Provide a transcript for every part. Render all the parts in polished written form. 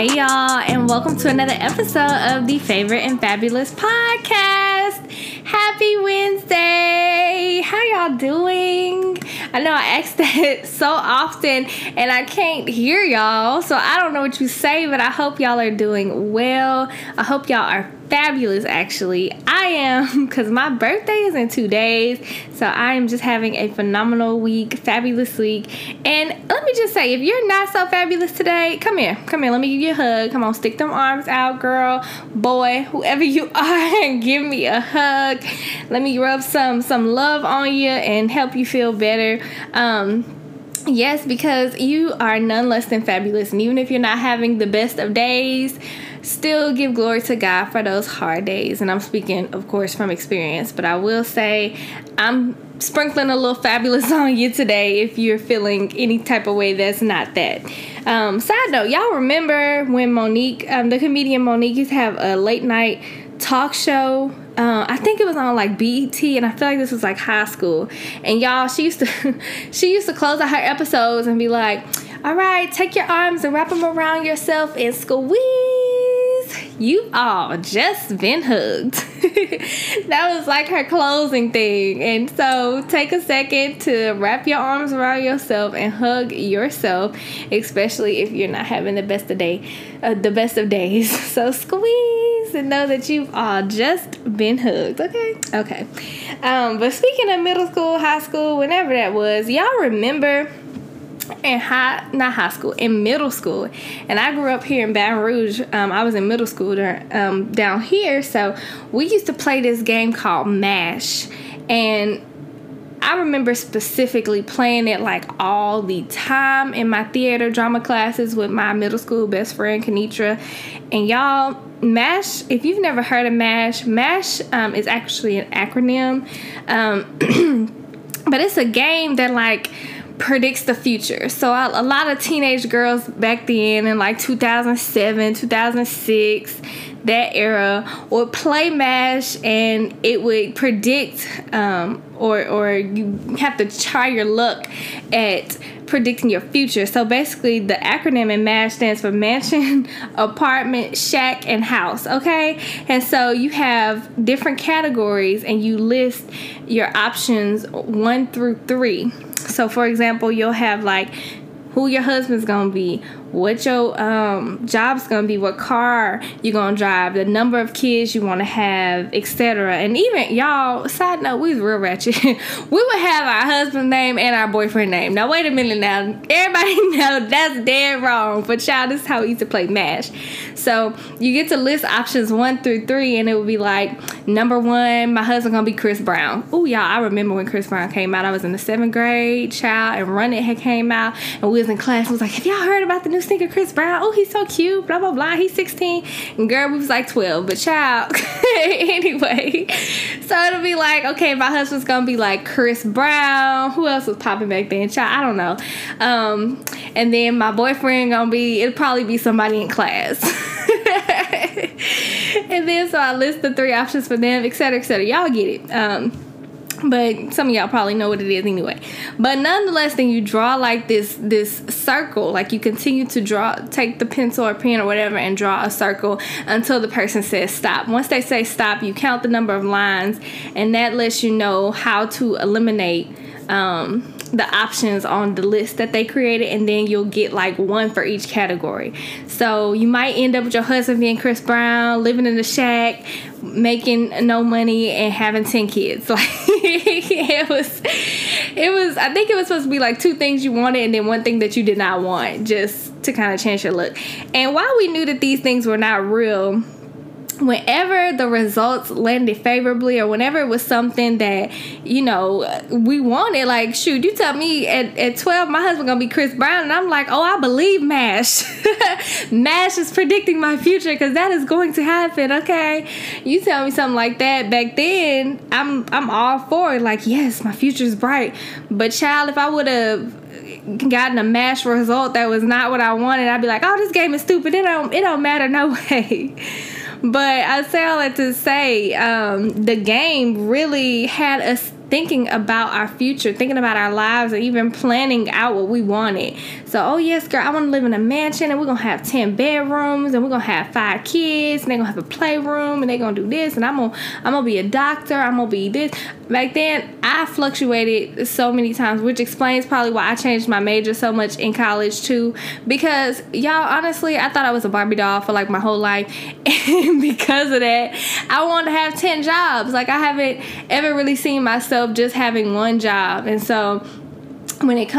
Hey y'all, and welcome to another episode of the Favorite and Fabulous podcast. Happy Wednesday. How y'all doing? I know I ask that so often and I can't hear y'all, so I don't know what you say, but I hope y'all are doing well. I hope y'all are fabulous, actually. I am, because my birthday is in 2 days, so I am just having a phenomenal week, fabulous week. And let me just say, if you're not so fabulous today, come here, let me give you a hug. Come on, stick them arms out, girl, boy, whoever you are, and give me a hug. Let me rub some love on you and help you feel better. Yes, because you are none less than fabulous, and even if you're not having the best of days, still give glory to God for those hard days. And I'm speaking, of course, from experience, but I will say I'm sprinkling a little fabulous on you today if you're feeling any type of way that's not that. Side note, y'all remember when Monique, the comedian Monique, used to have a late night talk show? I think it was on like BET, and I feel like this was like high school. And y'all, she used to close out her episodes and be like, all right, take your arms and wrap them around yourself and squeeze. You all just been hugged. That was like her closing thing. And so take a second to wrap your arms around yourself and hug yourself, especially if you're not having the best of days. So squeeze and know that you've all just been hugged. Okay. But speaking of middle school, high school, whenever that was, y'all remember in middle school. And I grew up here in Baton Rouge. I was in middle school down here, so we used to play this game called MASH, and I remember specifically playing it like all the time in my theater drama classes with my middle school best friend Kenitra. And y'all, MASH, if you've never heard of MASH, is actually an acronym, but it's a game that like predicts the future. So a lot of teenage girls back then in like 2007, 2006, that era, would play MASH, and it would predict or you have to try your luck at predicting your future. So basically the acronym in MASH stands for mansion, apartment, shack, and house, okay? And so you have different categories and you list your options 1 through 3. So, for example, you'll have, like, who your husband's going to be, what your job's going to be, what car you're going to drive, the number of kids you want to have, etc. And even, y'all, side note, we was real ratchet. We would have our husband's name and our boyfriend name. Now, wait a minute now. Everybody know that's dead wrong. But, y'all, this is how we used to play MASH. So, you get to list options 1 through 3, and it would be like, number 1, my husband going to be Chris Brown. Ooh, y'all, I remember when Chris Brown came out. I was in the 7th grade, child, and Run It had came out. And we was in class. I was like, have y'all heard about the new singer Chris Brown? Oh, he's so cute, blah blah blah, he's 16. And girl, we was like 12, but child. Anyway, so it'll be like, okay, my husband's gonna be like Chris Brown. Who else was popping back then, child? I don't know. And then my boyfriend gonna be, it'll probably be somebody in class. And then so I list the 3 options for them, etc, etc. Y'all get it. But some of y'all probably know what it is anyway. But nonetheless, then you draw like this circle. Like you continue to draw, take the pencil or pen or whatever and draw a circle until the person says stop. Once they say stop, you count the number of lines, and that lets you know how to eliminate the options on the list that they created, and then you'll get like 1 for each category. So you might end up with your husband being Chris Brown, living in the shack, making no money, and having 10 kids. Like it was I think it was supposed to be like 2 things you wanted and then 1 thing that you did not want, just to kind of change your look. And while we knew that these things were not real, whenever the results landed favorably, or whenever it was something that, you know, we wanted, like, shoot, you tell me at 12 my husband gonna be Chris Brown, and I'm like, oh, I believe MASH. MASH is predicting my future, because that is going to happen, okay? You tell me something like that back then, I'm all for it, like, yes, my future's bright. But child, if I would have gotten a MASH result that was not what I wanted, I'd be like, oh, this game is stupid, it don't matter, no way. But I say all that to say, the game really had us thinking about our future, thinking about our lives, or even planning out what we wanted. So, oh yes, girl, I want to live in a mansion, and we're going to have 10 bedrooms, and we're going to have 5 kids, and they're going to have a playroom, and they're going to do this, and I'm going to be a doctor, I'm going to be this. Back then, I fluctuated so many times, which explains probably why I changed my major so much in college too, because, y'all, honestly, I thought I was a Barbie doll for like my whole life, and because of that, I wanted to have 10 jobs. Like, I haven't ever really seen myself just having one job. And so when it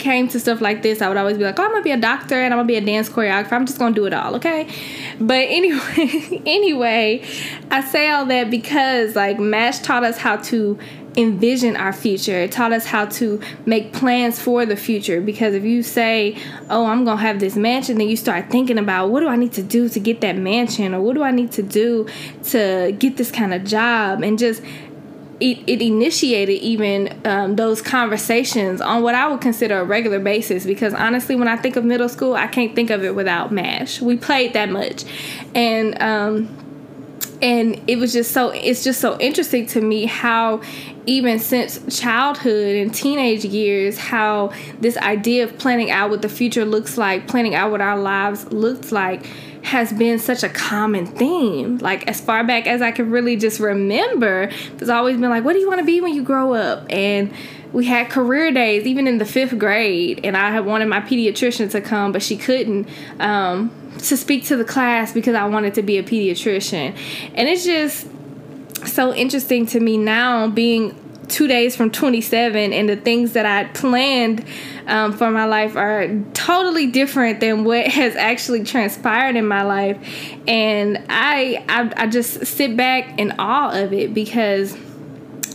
came to stuff like this, I would always be like, oh, I'm gonna be a doctor, and I'm gonna be a dance choreographer. I'm just gonna do it all, okay? But anyway, I say all that because, like, MASH taught us how to envision our future. It taught us how to make plans for the future, because if you say, oh, I'm gonna have this mansion, then you start thinking about, what do I need to do to get that mansion, or what do I need to do to get this kind of job? And just it initiated even those conversations on what I would consider a regular basis, because honestly, when I think of middle school, I can't think of it without MASH. We played that much, and it was just so, it's just so interesting to me how even since childhood and teenage years, how this idea of planning out what the future looks like, planning out what our lives looks like, has been such a common theme. Like, as far back as I can really just remember, there's always been like, what do you want to be when you grow up? And we had career days even in the 5th grade, and I had wanted my pediatrician to come, but she couldn't to speak to the class because I wanted to be a pediatrician. And it's just so interesting to me now, being 2 days from 27, and the things that I planned for my life are totally different than what has actually transpired in my life. And I just sit back in awe of it, because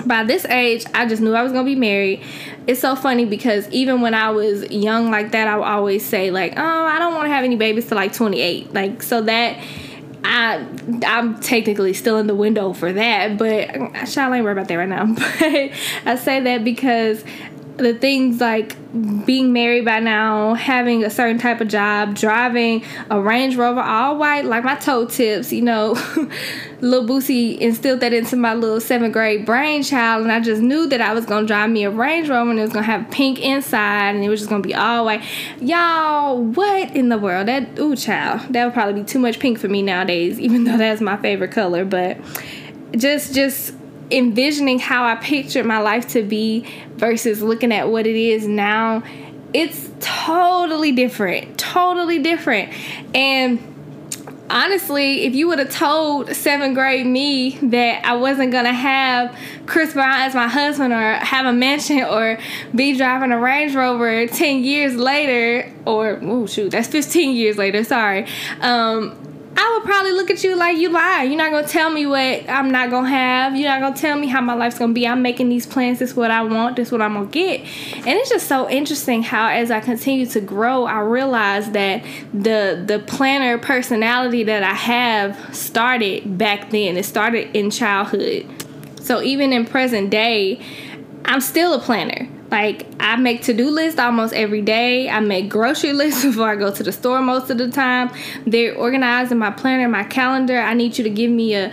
by this age, I just knew I was going to be married. It's so funny because even when I was young like that, I would always say like, oh, I don't want to have any babies till like 28. Like, so that I'm technically still in the window for that, but I ain't worried about that right now. But I say that because the things like being married by now, having a certain type of job, driving a Range Rover all white, like my toe tips, you know, Lil Boosie instilled that into my little 7th grade brain, child, and I just knew that I was going to drive me a Range Rover, and it was going to have pink inside, and it was just going to be all white. Y'all, what in the world? That, ooh, child, that would probably be too much pink for me nowadays, even though that's my favorite color. But just envisioning how I pictured my life to be versus looking at what it is now, it's totally different. And honestly, if you would have told 7th grade me that I wasn't gonna have Chris Brown as my husband, or have a mansion, or be driving a Range Rover 10 years later, or, oh shoot, that's 15 years later, sorry, I would probably look at you like, you lie. You're not going to tell me what I'm not going to have. You're not going to tell me how my life's going to be. I'm making these plans. This is what I want. This is what I'm going to get. And it's just so interesting how as I continue to grow, I realize that the planner personality that I have started back then. It started in childhood. So even in present day, I'm still a planner. Like, I make to-do lists almost every day. I make grocery lists before I go to the store most of the time. They're organized in my planner, my calendar. I need you to give me a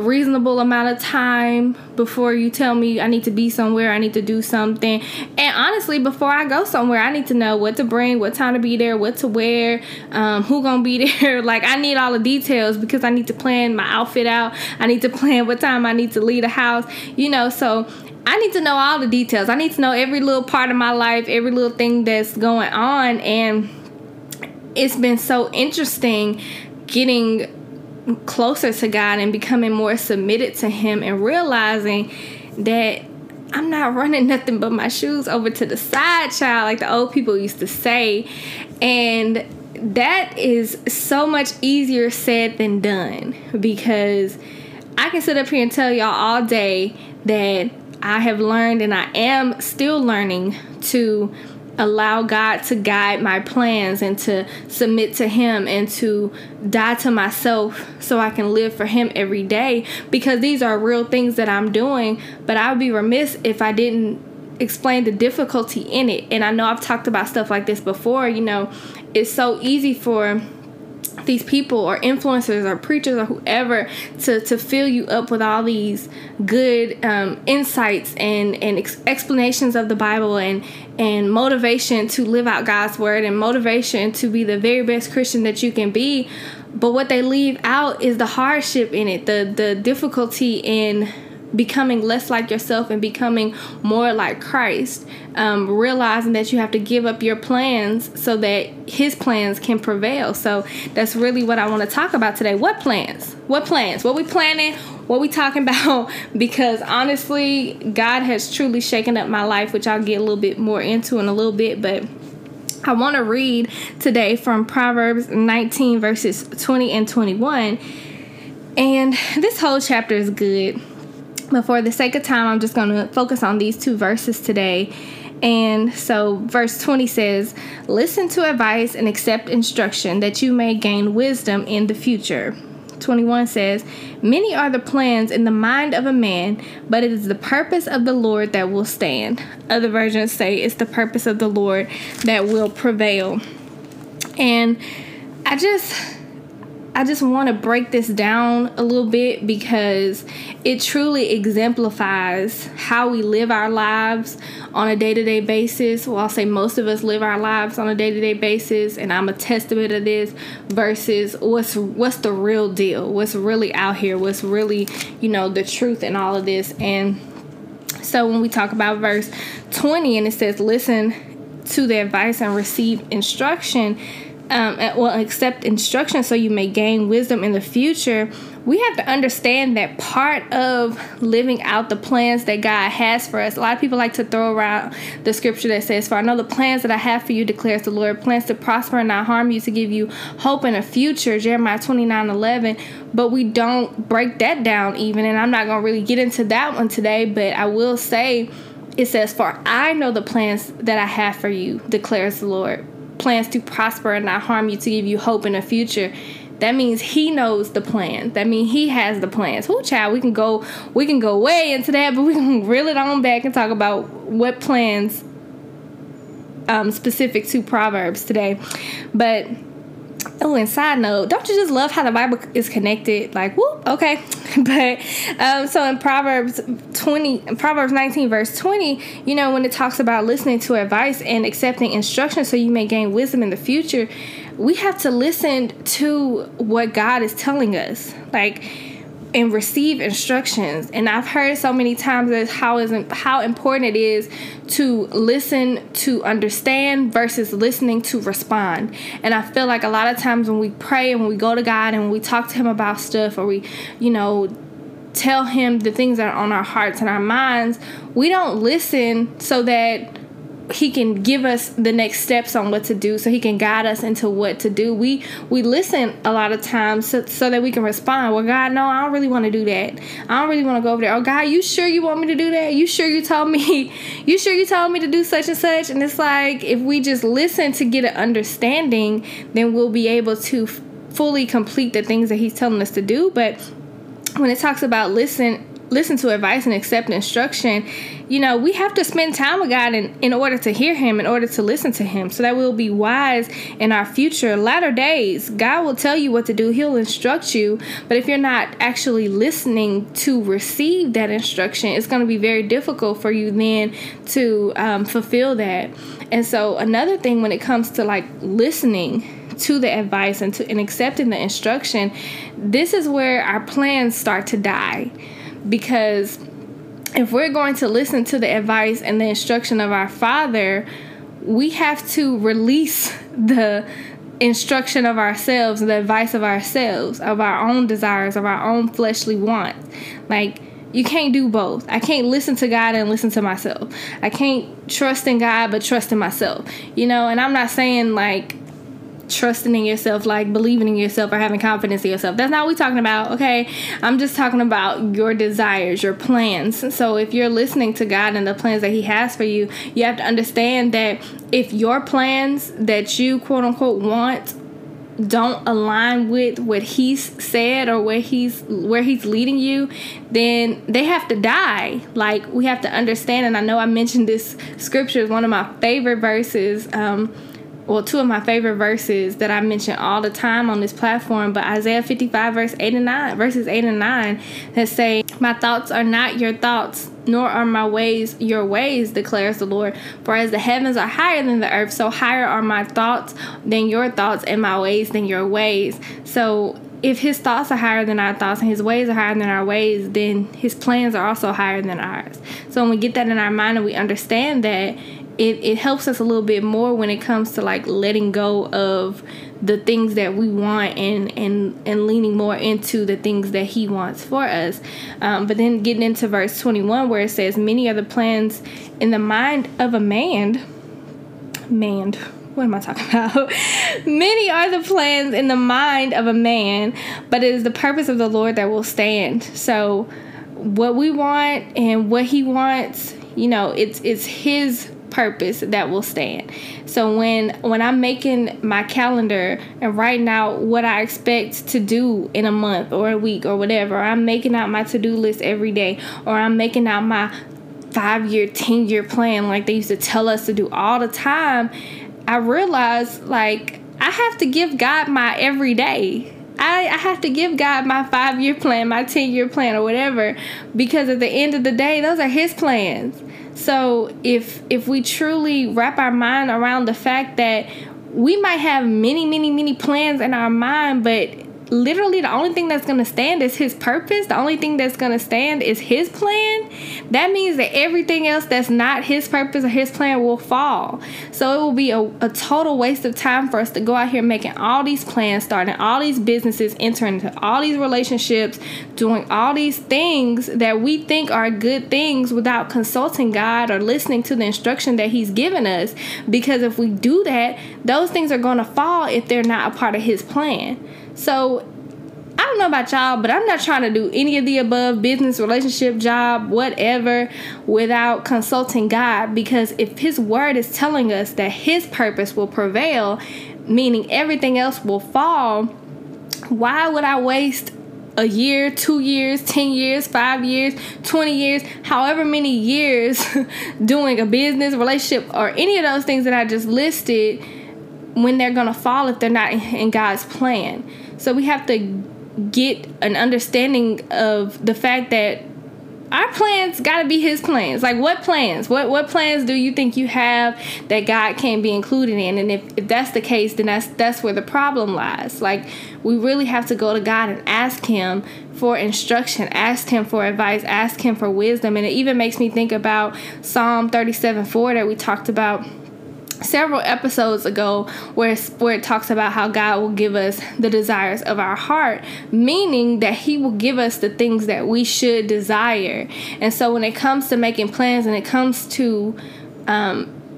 reasonable amount of time before you tell me I need to be somewhere, I need to do something. And honestly, before I go somewhere, I need to know what to bring, what time to be there, what to wear, who gonna be there. Like, I need all the details because I need to plan my outfit out. I need to plan what time I need to leave the house, you know, so I need to know all the details. I need to know every little part of my life, every little thing that's going on. And it's been so interesting getting closer to God and becoming more submitted to Him, and realizing that I'm not running nothing but my shoes over to the side, child, like the old people used to say. And that is so much easier said than done, because I can sit up here and tell y'all all day that I have learned, and I am still learning, to allow God to guide my plans, and to submit to Him, and to die to myself so I can live for Him every day, because these are real things that I'm doing. But I would be remiss if I didn't explain the difficulty in it. And I know I've talked about stuff like this before, you know, it's so easy for these people or influencers or preachers or whoever to fill you up with all these good insights and explanations of the Bible and motivation to live out God's word and motivation to be the very best Christian that you can be. But what they leave out is the hardship in it, the difficulty in becoming less like yourself and becoming more like Christ, realizing that you have to give up your plans so that his plans can prevail. So that's really what I want to talk about today. What plans? What plans? What we planning? What we talking about? Because honestly, God has truly shaken up my life, which I'll get a little bit more into in a little bit, but I want to read today from Proverbs 19 verses 20 and 21. And this whole chapter is good. But for the sake of time, I'm just going to focus on these two verses today. And so verse 20 says, "Listen to advice and accept instruction that you may gain wisdom in the future." 21 says, "Many are the plans in the mind of a man, but it is the purpose of the Lord that will stand." Other versions say it's the purpose of the Lord that will prevail. And I just want to break this down a little bit because it truly exemplifies how we live our lives on a day-to-day basis. Well, I'll say most of us live our lives on a day-to-day basis, and I'm a testament of this, versus what's the real deal, what's really out here, what's really, you know, the truth in all of this. And so when we talk about verse 20 and it says, "Listen to the advice and receive instruction," accept instruction so you may gain wisdom in the future, we have to understand that part of living out the plans that God has for us. A lot of people like to throw around the scripture that says, "For I know the plans that I have for you, declares the Lord, plans to prosper and not harm you, to give you hope in a future," Jeremiah 29:11. But we don't break that down even, and I'm not going to really get into that one today, but I will say it says, "For I know the plans that I have for you, declares the Lord, plans to prosper and not harm you, to give you hope in the future." That means he knows the plan. That means he has the plans. Whoo, child, we can go way into that, but we can reel it on back and talk about what plans specific to Proverbs today. But oh, and side note, don't you just love how the Bible is connected? Like, whoop, okay. But so in Proverbs 19, verse 20, you know, when it talks about listening to advice and accepting instruction so you may gain wisdom in the future, we have to listen to what God is telling us, like, and receive instructions. And I've heard so many times that how important it is to listen to understand versus listening to respond. And I feel like a lot of times when we pray and when we go to God and when we talk to him about stuff, or we, you know, tell him the things that are on our hearts and our minds, we don't listen so that he can give us the next steps on what to do, so he can guide us into what to do. We listen a lot of times so that we can respond. "Well, God, no, I don't really want to do that. I don't really want to go over there." "Oh, God, you sure you want me to do that? You sure you told me to do such and such?" And it's like, if we just listen to get an understanding, then we'll be able to fully complete the things that he's telling us to do. But when it talks about listen to advice and accept instruction, you know, we have to spend time with God in order to hear him, in order to listen to him, so that we'll be wise in our future latter days. God will tell you what to do. He'll instruct you. But if you're not actually listening to receive that instruction, it's going to be very difficult for you then to fulfill that. And so another thing when it comes to like listening to the advice and accepting the instruction, this is where our plans start to die. Because if we're going to listen to the advice and the instruction of our Father, we have to release the instruction of ourselves, the advice of ourselves, of our own desires, of our own fleshly wants. Like, you can't do both. I can't listen to God and listen to myself. I can't trust in God but trust in myself. You know, and I'm not saying like trusting in yourself, like believing in yourself or having confidence in yourself. That's not what we're talking about, okay? I'm just talking about your desires, your plans. And so if you're listening to God and the plans that he has for you, you have to understand that if your plans that you quote unquote want don't align with what he's said or where he's leading you, then they have to die. Like, we have to understand, and I know I mentioned this scripture is one of my favorite verses, well, two of my favorite verses that I mention all the time on this platform, but Isaiah 55 verses 8 and 9 that say, "My thoughts are not your thoughts, nor are my ways your ways, declares the Lord. For as the heavens are higher than the earth, so higher are my thoughts than your thoughts, and my ways than your ways." So if his thoughts are higher than our thoughts and his ways are higher than our ways, then his plans are also higher than ours. So when we get that in our mind and we understand that, it helps us a little bit more when it comes to like letting go of the things that we want and leaning more into the things that he wants for us. But then getting into verse 21, where it says, "Many are the plans in the mind of a man." What am I talking about? "Many are the plans in the mind of a man, but it is the purpose of the Lord that will stand." So what we want and what he wants, you know, it's his purpose that will stand. So when I'm making my calendar and writing out what I expect to do in a month or a week or whatever, or I'm making out my to-do list every day, or I'm making out my 5-year, 10-year plan like they used to tell us to do all the time, I realized like I have to give God my everyday. I have to give God my 5-year plan, my 10-year plan or whatever, because at the end of the day, those are his plans. So if we truly wrap our mind around the fact that we might have many, many, many plans in our mind, but literally the only thing that's going to stand is his purpose. The only thing that's going to stand is his plan. That means that everything else that's not his purpose or his plan will fall. So it will be a total waste of time for us to go out here making all these plans, starting all these businesses, entering into all these relationships, doing all these things that we think are good things without consulting God or listening to the instruction that he's given us. Because if we do that, those things are going to fall if they're not a part of his plan. So I don't know about y'all, but I'm not trying to do any of the above, business, relationship, job, whatever, without consulting God. Because if his word is telling us that his purpose will prevail, meaning everything else will fall, why would I waste a year, 2 years, 10 years, 5 years, 20 years, however many years doing a business, relationship, or any of those things that I just listed when they're going to fall if they're not in God's plan? So we have to get an understanding of the fact that our plans got to be his plans. Like, what plans? What plans do you think you have that God can't be included in? And if that's the case, then that's where the problem lies. Like, we really have to go to God and ask him for instruction, ask him for advice, ask him for wisdom. And it even makes me think about Psalm 37:4 that we talked about several episodes ago, where it talks about how God will give us the desires of our heart, meaning that he will give us the things that we should desire. And so when it comes to making plans and it comes to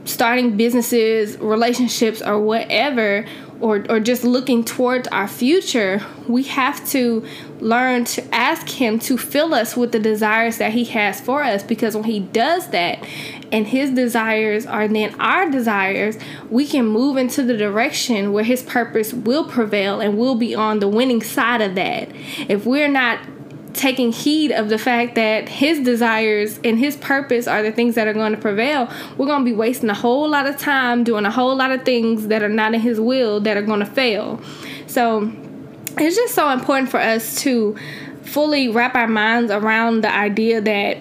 starting businesses, relationships, or whatever, or just looking towards our future, we have to learn to ask him to fill us with the desires that he has for us. Because when he does that, and his desires are then our desires, we can move into the direction where his purpose will prevail, and we'll be on the winning side of that. If we're not taking heed of the fact that his desires and his purpose are the things that are going to prevail, we're going to be wasting a whole lot of time doing a whole lot of things that are not in his will that are going to fail. So it's just so important for us to fully wrap our minds around the idea that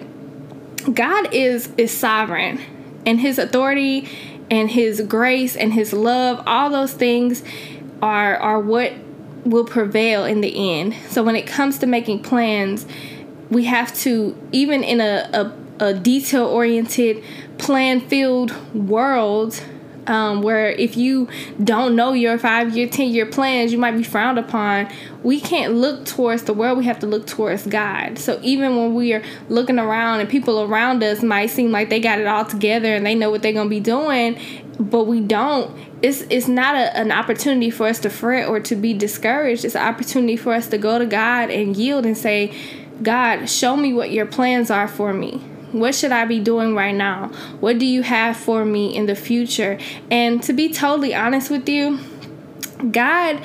God is sovereign, and his authority and his grace and his love, all those things are what will prevail in the end. So when it comes to making plans, we have to, even in a detail-oriented, plan-filled world, where if you don't know your 5-year, 10-year plans, you might be frowned upon. We can't look towards the world. We have to look towards God. So even when we are looking around and people around us might seem like they got it all together and they know what they're going to be doing, but we don't, it's not an opportunity for us to fret or to be discouraged. It's an opportunity for us to go to God and yield and say, God, show me what your plans are for me. What should I be doing right now? What do you have for me in the future? And to be totally honest with you, God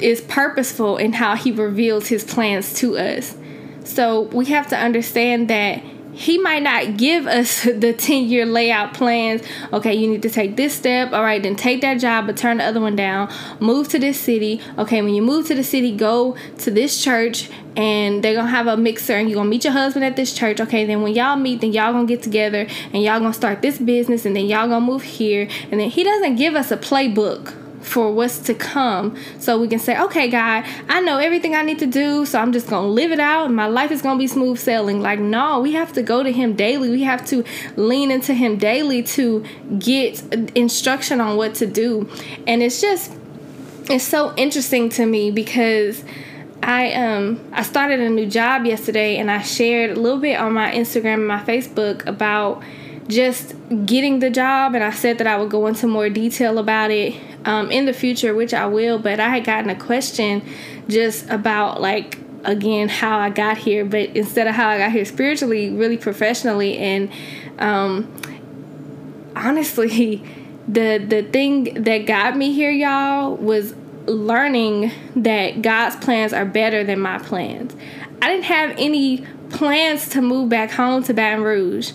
is purposeful in how he reveals his plans to us. So we have to understand that He might not give us the 10-year layout plans. Okay, you need to take this step. All right, then take that job, but turn the other one down. Move to this city. Okay, when you move to the city, go to this church, and they're going to have a mixer, and you're going to meet your husband at this church. Okay, then when y'all meet, then y'all going to get together, and y'all going to start this business, and then y'all going to move here. And then he doesn't give us a playbook for what's to come, so we can say, okay, God, I know everything I need to do, so I'm just gonna live it out, and my life is gonna be smooth sailing. Like, no, we have to go to him daily. We have to lean into him daily to get instruction on what to do. And it's so interesting to me, because I started a new job yesterday, and I shared a little bit on my Instagram and my Facebook about just getting the job, and I said that I would go into more detail about it in the future, which I will. But I had gotten a question just about, like, again, how I got here, but instead of how I got here spiritually, really professionally. And honestly, the thing that got me here, y'all, was learning that God's plans are better than my plans. I didn't have any plans to move back home to Baton Rouge.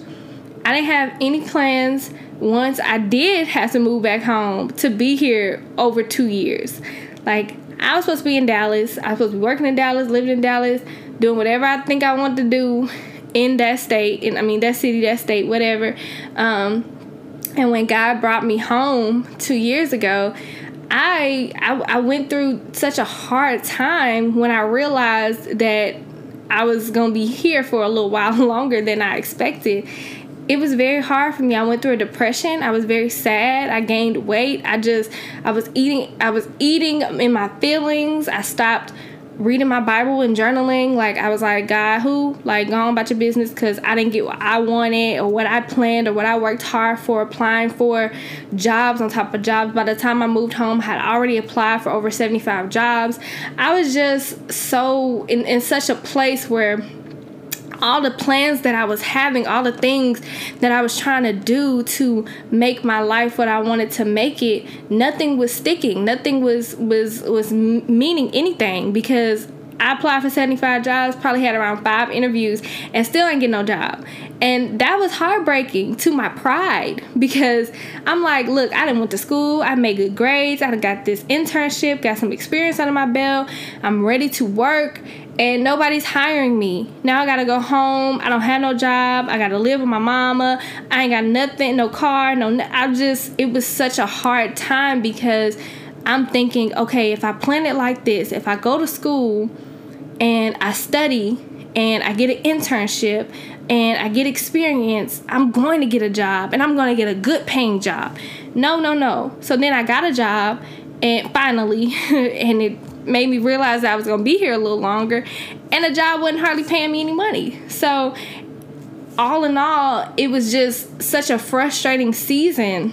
I didn't have any plans once I did have to move back home to be here over 2 years. Like, I was supposed to be in Dallas. I was supposed to be working in Dallas, living in Dallas, doing whatever I think I want to do in that state, and I mean that city, that state, whatever. And when God brought me home 2 years ago, I went through such a hard time when I realized that I was going to be here for a little while longer than I expected. It was very hard for me. I went through a depression. I was very sad. I gained weight. I was eating in my feelings. I stopped reading my Bible and journaling. Like, I was like, God, who? Like, go on about your business, because I didn't get what I wanted, or what I planned, or what I worked hard for, applying for jobs on top of jobs. By the time I moved home, I had already applied for over 75 jobs. I was just so in such a place where all the plans that I was having, all the things that I was trying to do to make my life what I wanted to make it, nothing was sticking. Nothing was meaning anything, because I applied for 75 jobs, probably had around 5 interviews, and still ain't get no job. And that was heartbreaking to my pride, because I'm like, look, I done went to school. I made good grades. I done got this internship, got some experience under my belt. I'm ready to work, and nobody's hiring me. Now I got to go home. I don't have no job. I got to live with my mama. I ain't got nothing, no car. It was such a hard time, because I'm thinking, okay, if I plan it like this, if I go to school and I study and I get an internship and I get experience, I'm going to get a job, and I'm going to get a good paying job. No. So then I got a job, and finally, and it made me realize that I was going to be here a little longer, and the job wasn't hardly paying me any money. So all in all, it was just such a frustrating season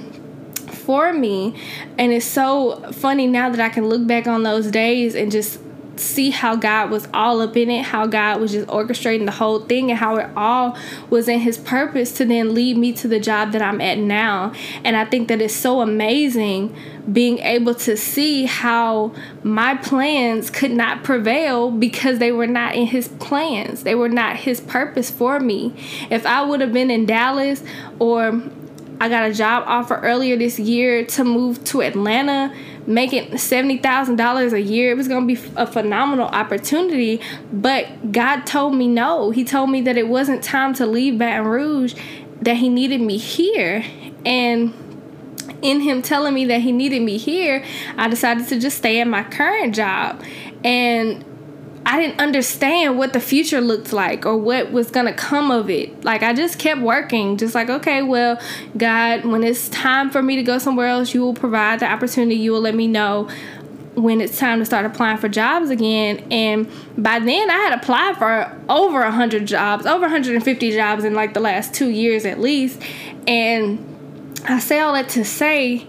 for me. And it's so funny now that I can look back on those days and just see how God was all up in it, how God was just orchestrating the whole thing, and how it all was in his purpose to then lead me to the job that I'm at now. And I think that it's so amazing being able to see how my plans could not prevail, because they were not in his plans. They were not his purpose for me. If I would have been in Dallas, or I got a job offer earlier this year to move to Atlanta, making $70,000 a year. It was going to be a phenomenal opportunity, but God told me no. He told me that it wasn't time to leave Baton Rouge, that he needed me here. And in him telling me that he needed me here, I decided to just stay in my current job. And I didn't understand what the future looked like, or what was going to come of it. Like, I just kept working, just like, okay, well, God, when it's time for me to go somewhere else, you will provide the opportunity. You will let me know when it's time to start applying for jobs again. And by then I had applied for over 100 jobs, over 150 jobs in like the last 2 years at least. And I say all that to say,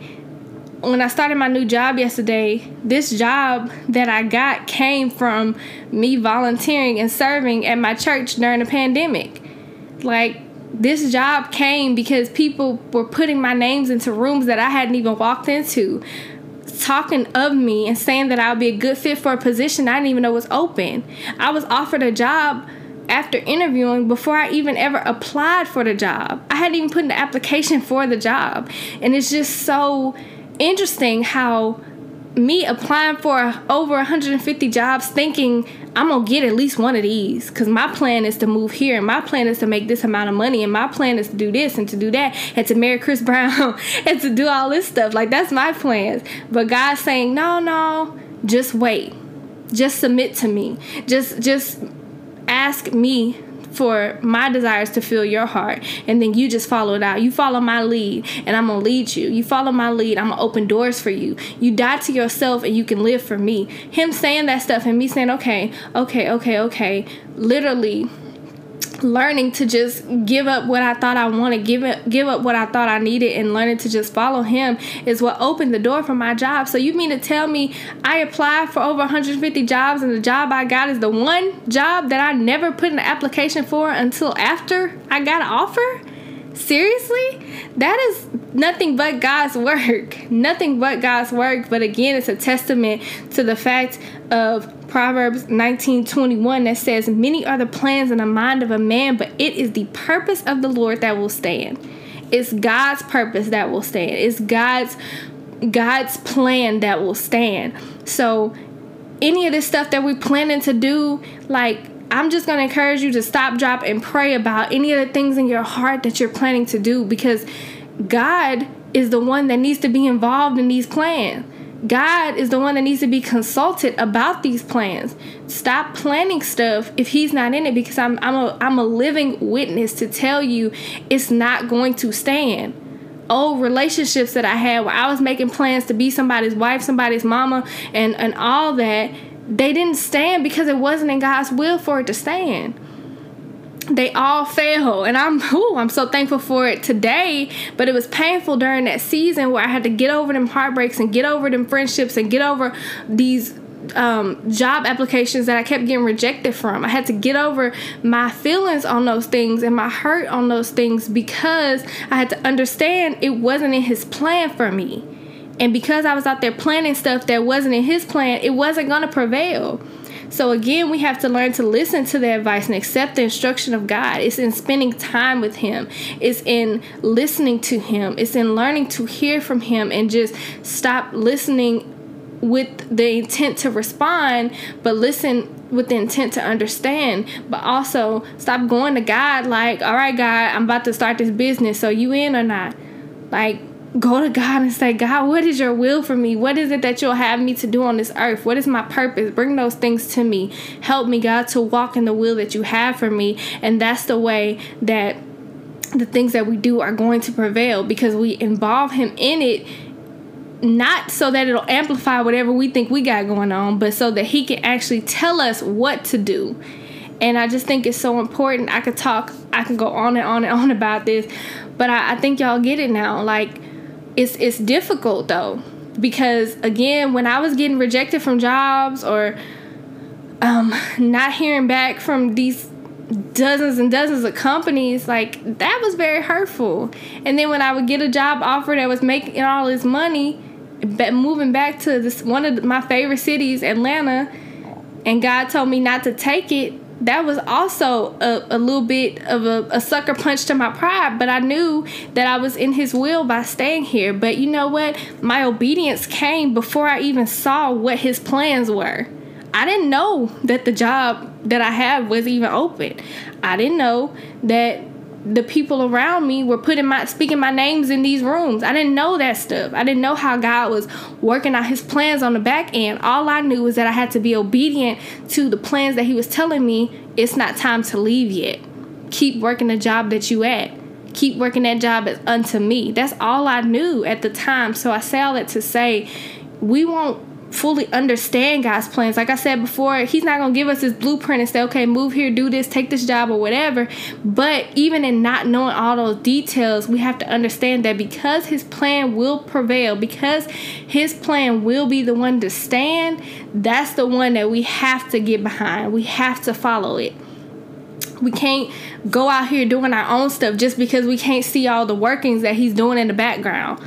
when I started my new job yesterday, this job that I got came from me volunteering and serving at my church during the pandemic. Like, this job came because people were putting my names into rooms that I hadn't even walked into, talking of me and saying that I would be a good fit for a position I didn't even know was open. I was offered a job after interviewing before I even ever applied for the job. I hadn't even put in the application for the job. And it's just so interesting how me applying for over 150 jobs thinking I'm going to get at least one of these because my plan is to move here and my plan is to make this amount of money and my plan is to do this and to do that and to marry Chris Brown and to do all this stuff. Like, that's my plans. But God's saying, no, just wait. Just submit to me. Just ask me for my desires to fill your heart, and then you just follow it out. You follow my lead, and I'm gonna lead you. You follow my lead, I'm gonna open doors for you. You die to yourself, and you can live for me. Him saying that stuff, and me saying, okay, literally learning to just give up what I thought I wanted, give up what I thought I needed, and learning to just follow him is what opened the door for my job. So you mean to tell me I applied for over 150 jobs and the job I got is the one job that I never put an application for until after I got an offer? Seriously? That is nothing but God's work. Nothing but God's work. But again, it's a testament to the fact of Proverbs 19:21 that says, many are the plans in the mind of a man, but it is the purpose of the Lord that will stand. It's God's purpose that will stand. It's God's plan that will stand. So any of this stuff that we're planning to do, like, I'm just going to encourage you to stop, drop, and pray about any of the things in your heart that you're planning to do, because God is the one that needs to be involved in these plans. God is the one that needs to be consulted about these plans. Stop planning stuff if he's not in it, because I'm a living witness to tell you it's not going to stand. Old relationships that I had where I was making plans to be somebody's wife, somebody's mama, and all that, they didn't stand because it wasn't in God's will for it to stand. They all fail, and I'm so thankful for it today, but it was painful during that season where I had to get over them heartbreaks and get over them friendships and get over these job applications that I kept getting rejected from. I had to get over my feelings on those things and my hurt on those things, because I had to understand it wasn't in his plan for me. And because I was out there planning stuff that wasn't in his plan, it wasn't going to prevail. So again, we have to learn to listen to the advice and accept the instruction of God. It's in spending time with him. It's in listening to him. It's in learning to hear from him and just stop listening with the intent to respond, but listen with the intent to understand. But also stop going to God like, all right, God, I'm about to start this business, so you in or not? Like, go to God and say, God, what is your will for me? What is it that you'll have me to do on this earth? What is my purpose? Bring those things to me. Help me, God, to walk in the will that you have for me. And that's the way that the things that we do are going to prevail, because we involve him in it, not so that it'll amplify whatever we think we got going on, but so that he can actually tell us what to do. And I just think it's so important. I can go on and on and on about this, but I think y'all get it now. Like, It's difficult, though, because, again, when I was getting rejected from jobs or not hearing back from these dozens and dozens of companies, like, that was very hurtful. And then when I would get a job offer that was making all this money, but moving back to one of my favorite cities, Atlanta, and God told me not to take it, that was also a little bit of a sucker punch to my pride, but I knew that I was in his will by staying here. But you know what? My obedience came before I even saw what his plans were. I didn't know that the job that I had was even open. I didn't know that the people around me were speaking my names in these rooms. I didn't know that stuff. I didn't know how God was working out his plans on the back end. All I knew was that I had to be obedient to the plans that he was telling me. It's not time to leave yet. Keep working the job that you at. Keep working that job as unto me. That's all I knew at the time. So I say all that to say, we won't fully understand God's plans. Like I said before, he's not going to give us his blueprint and say, okay, move here, do this, take this job or whatever. But even in not knowing all those details, we have to understand that because his plan will prevail, because his plan will be the one to stand, that's the one that we have to get behind. We have to follow it. We can't go out here doing our own stuff just because we can't see all the workings that he's doing in the background.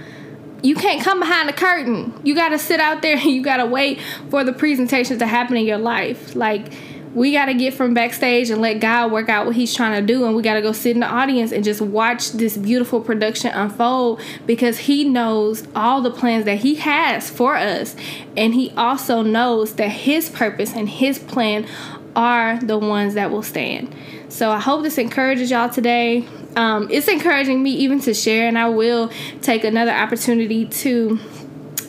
You can't come behind the curtain. You got to sit out there and you got to wait for the presentations to happen in your life. Like, we got to get from backstage and let God work out what he's trying to do. And we got to go sit in the audience and just watch this beautiful production unfold, because he knows all the plans that he has for us. And he also knows that his purpose and his plan are the ones that will stand. So I hope this encourages y'all today. It's encouraging me even to share, and I will take another opportunity to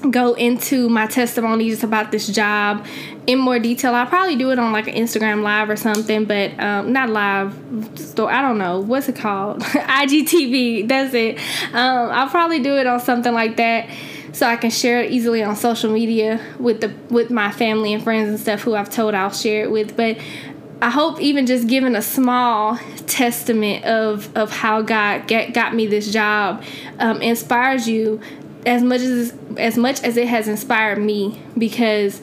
go into my testimony just about this job in more detail. I'll probably do it on like an Instagram live or something, but not live store, I don't know what's it called. IGTV, that's it. I'll probably do it on something like that, so I can share it easily on social media with my family and friends and stuff who I've told I'll share it with. But I hope even just giving a small testament of how God got me this job inspires you as much as it has inspired me, because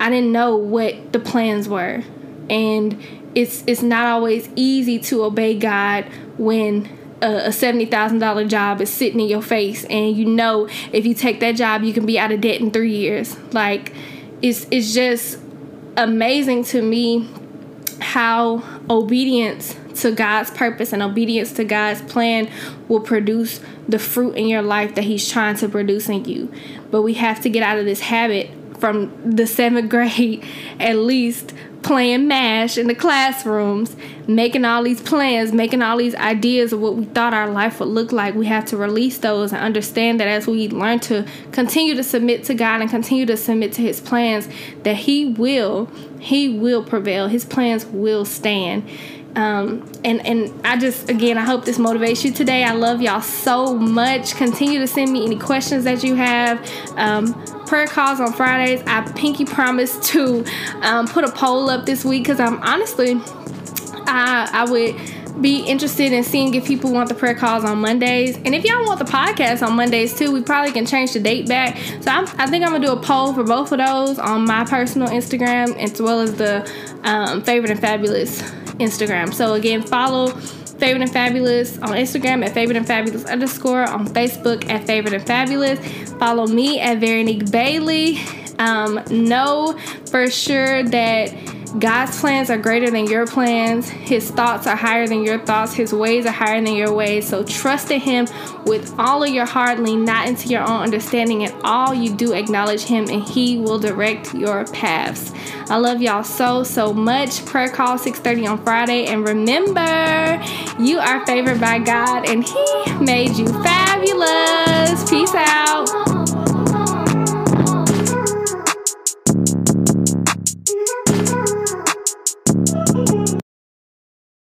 I didn't know what the plans were, and it's not always easy to obey God when a $70,000 job is sitting in your face, and you know if you take that job you can be out of debt in 3 years. Like, it's just amazing to me how obedience to God's purpose and obedience to God's plan will produce the fruit in your life that he's trying to produce in you. But we have to get out of this habit from the 7th grade, at least, playing MASH in the classrooms, making all these plans, making all these ideas of what we thought our life would look like. We have to release those and understand that as we learn to continue to submit to God and continue to submit to his plans, that he will prevail. His plans will stand. And I just, again, I hope this motivates you today. I love y'all so much. Continue to send me any questions that you have. Prayer calls on Fridays. I pinky promise to put a poll up this week, because I'm honestly, I would be interested in seeing if people want the prayer calls on Mondays, and if y'all want the podcast on Mondays too, we probably can change the date back. So I think I'm gonna do a poll for both of those on my personal Instagram as well as the Favored and Fabulous Instagram. So again, follow Favored and Fabulous on Instagram at Favored and Fabulous_, on Facebook at Favored and Fabulous. Follow me at Veronique Bailey. Know for sure that God's plans are greater than your plans. His thoughts are higher than your thoughts. His ways are higher than your ways. So trust in him with all of your heart. Lean not into your own understanding. In all you do, acknowledge him, and he will direct your paths. I love y'all so, so much. Prayer call 6:30 on Friday. And remember, you are favored by God, and he made you fabulous. Peace out.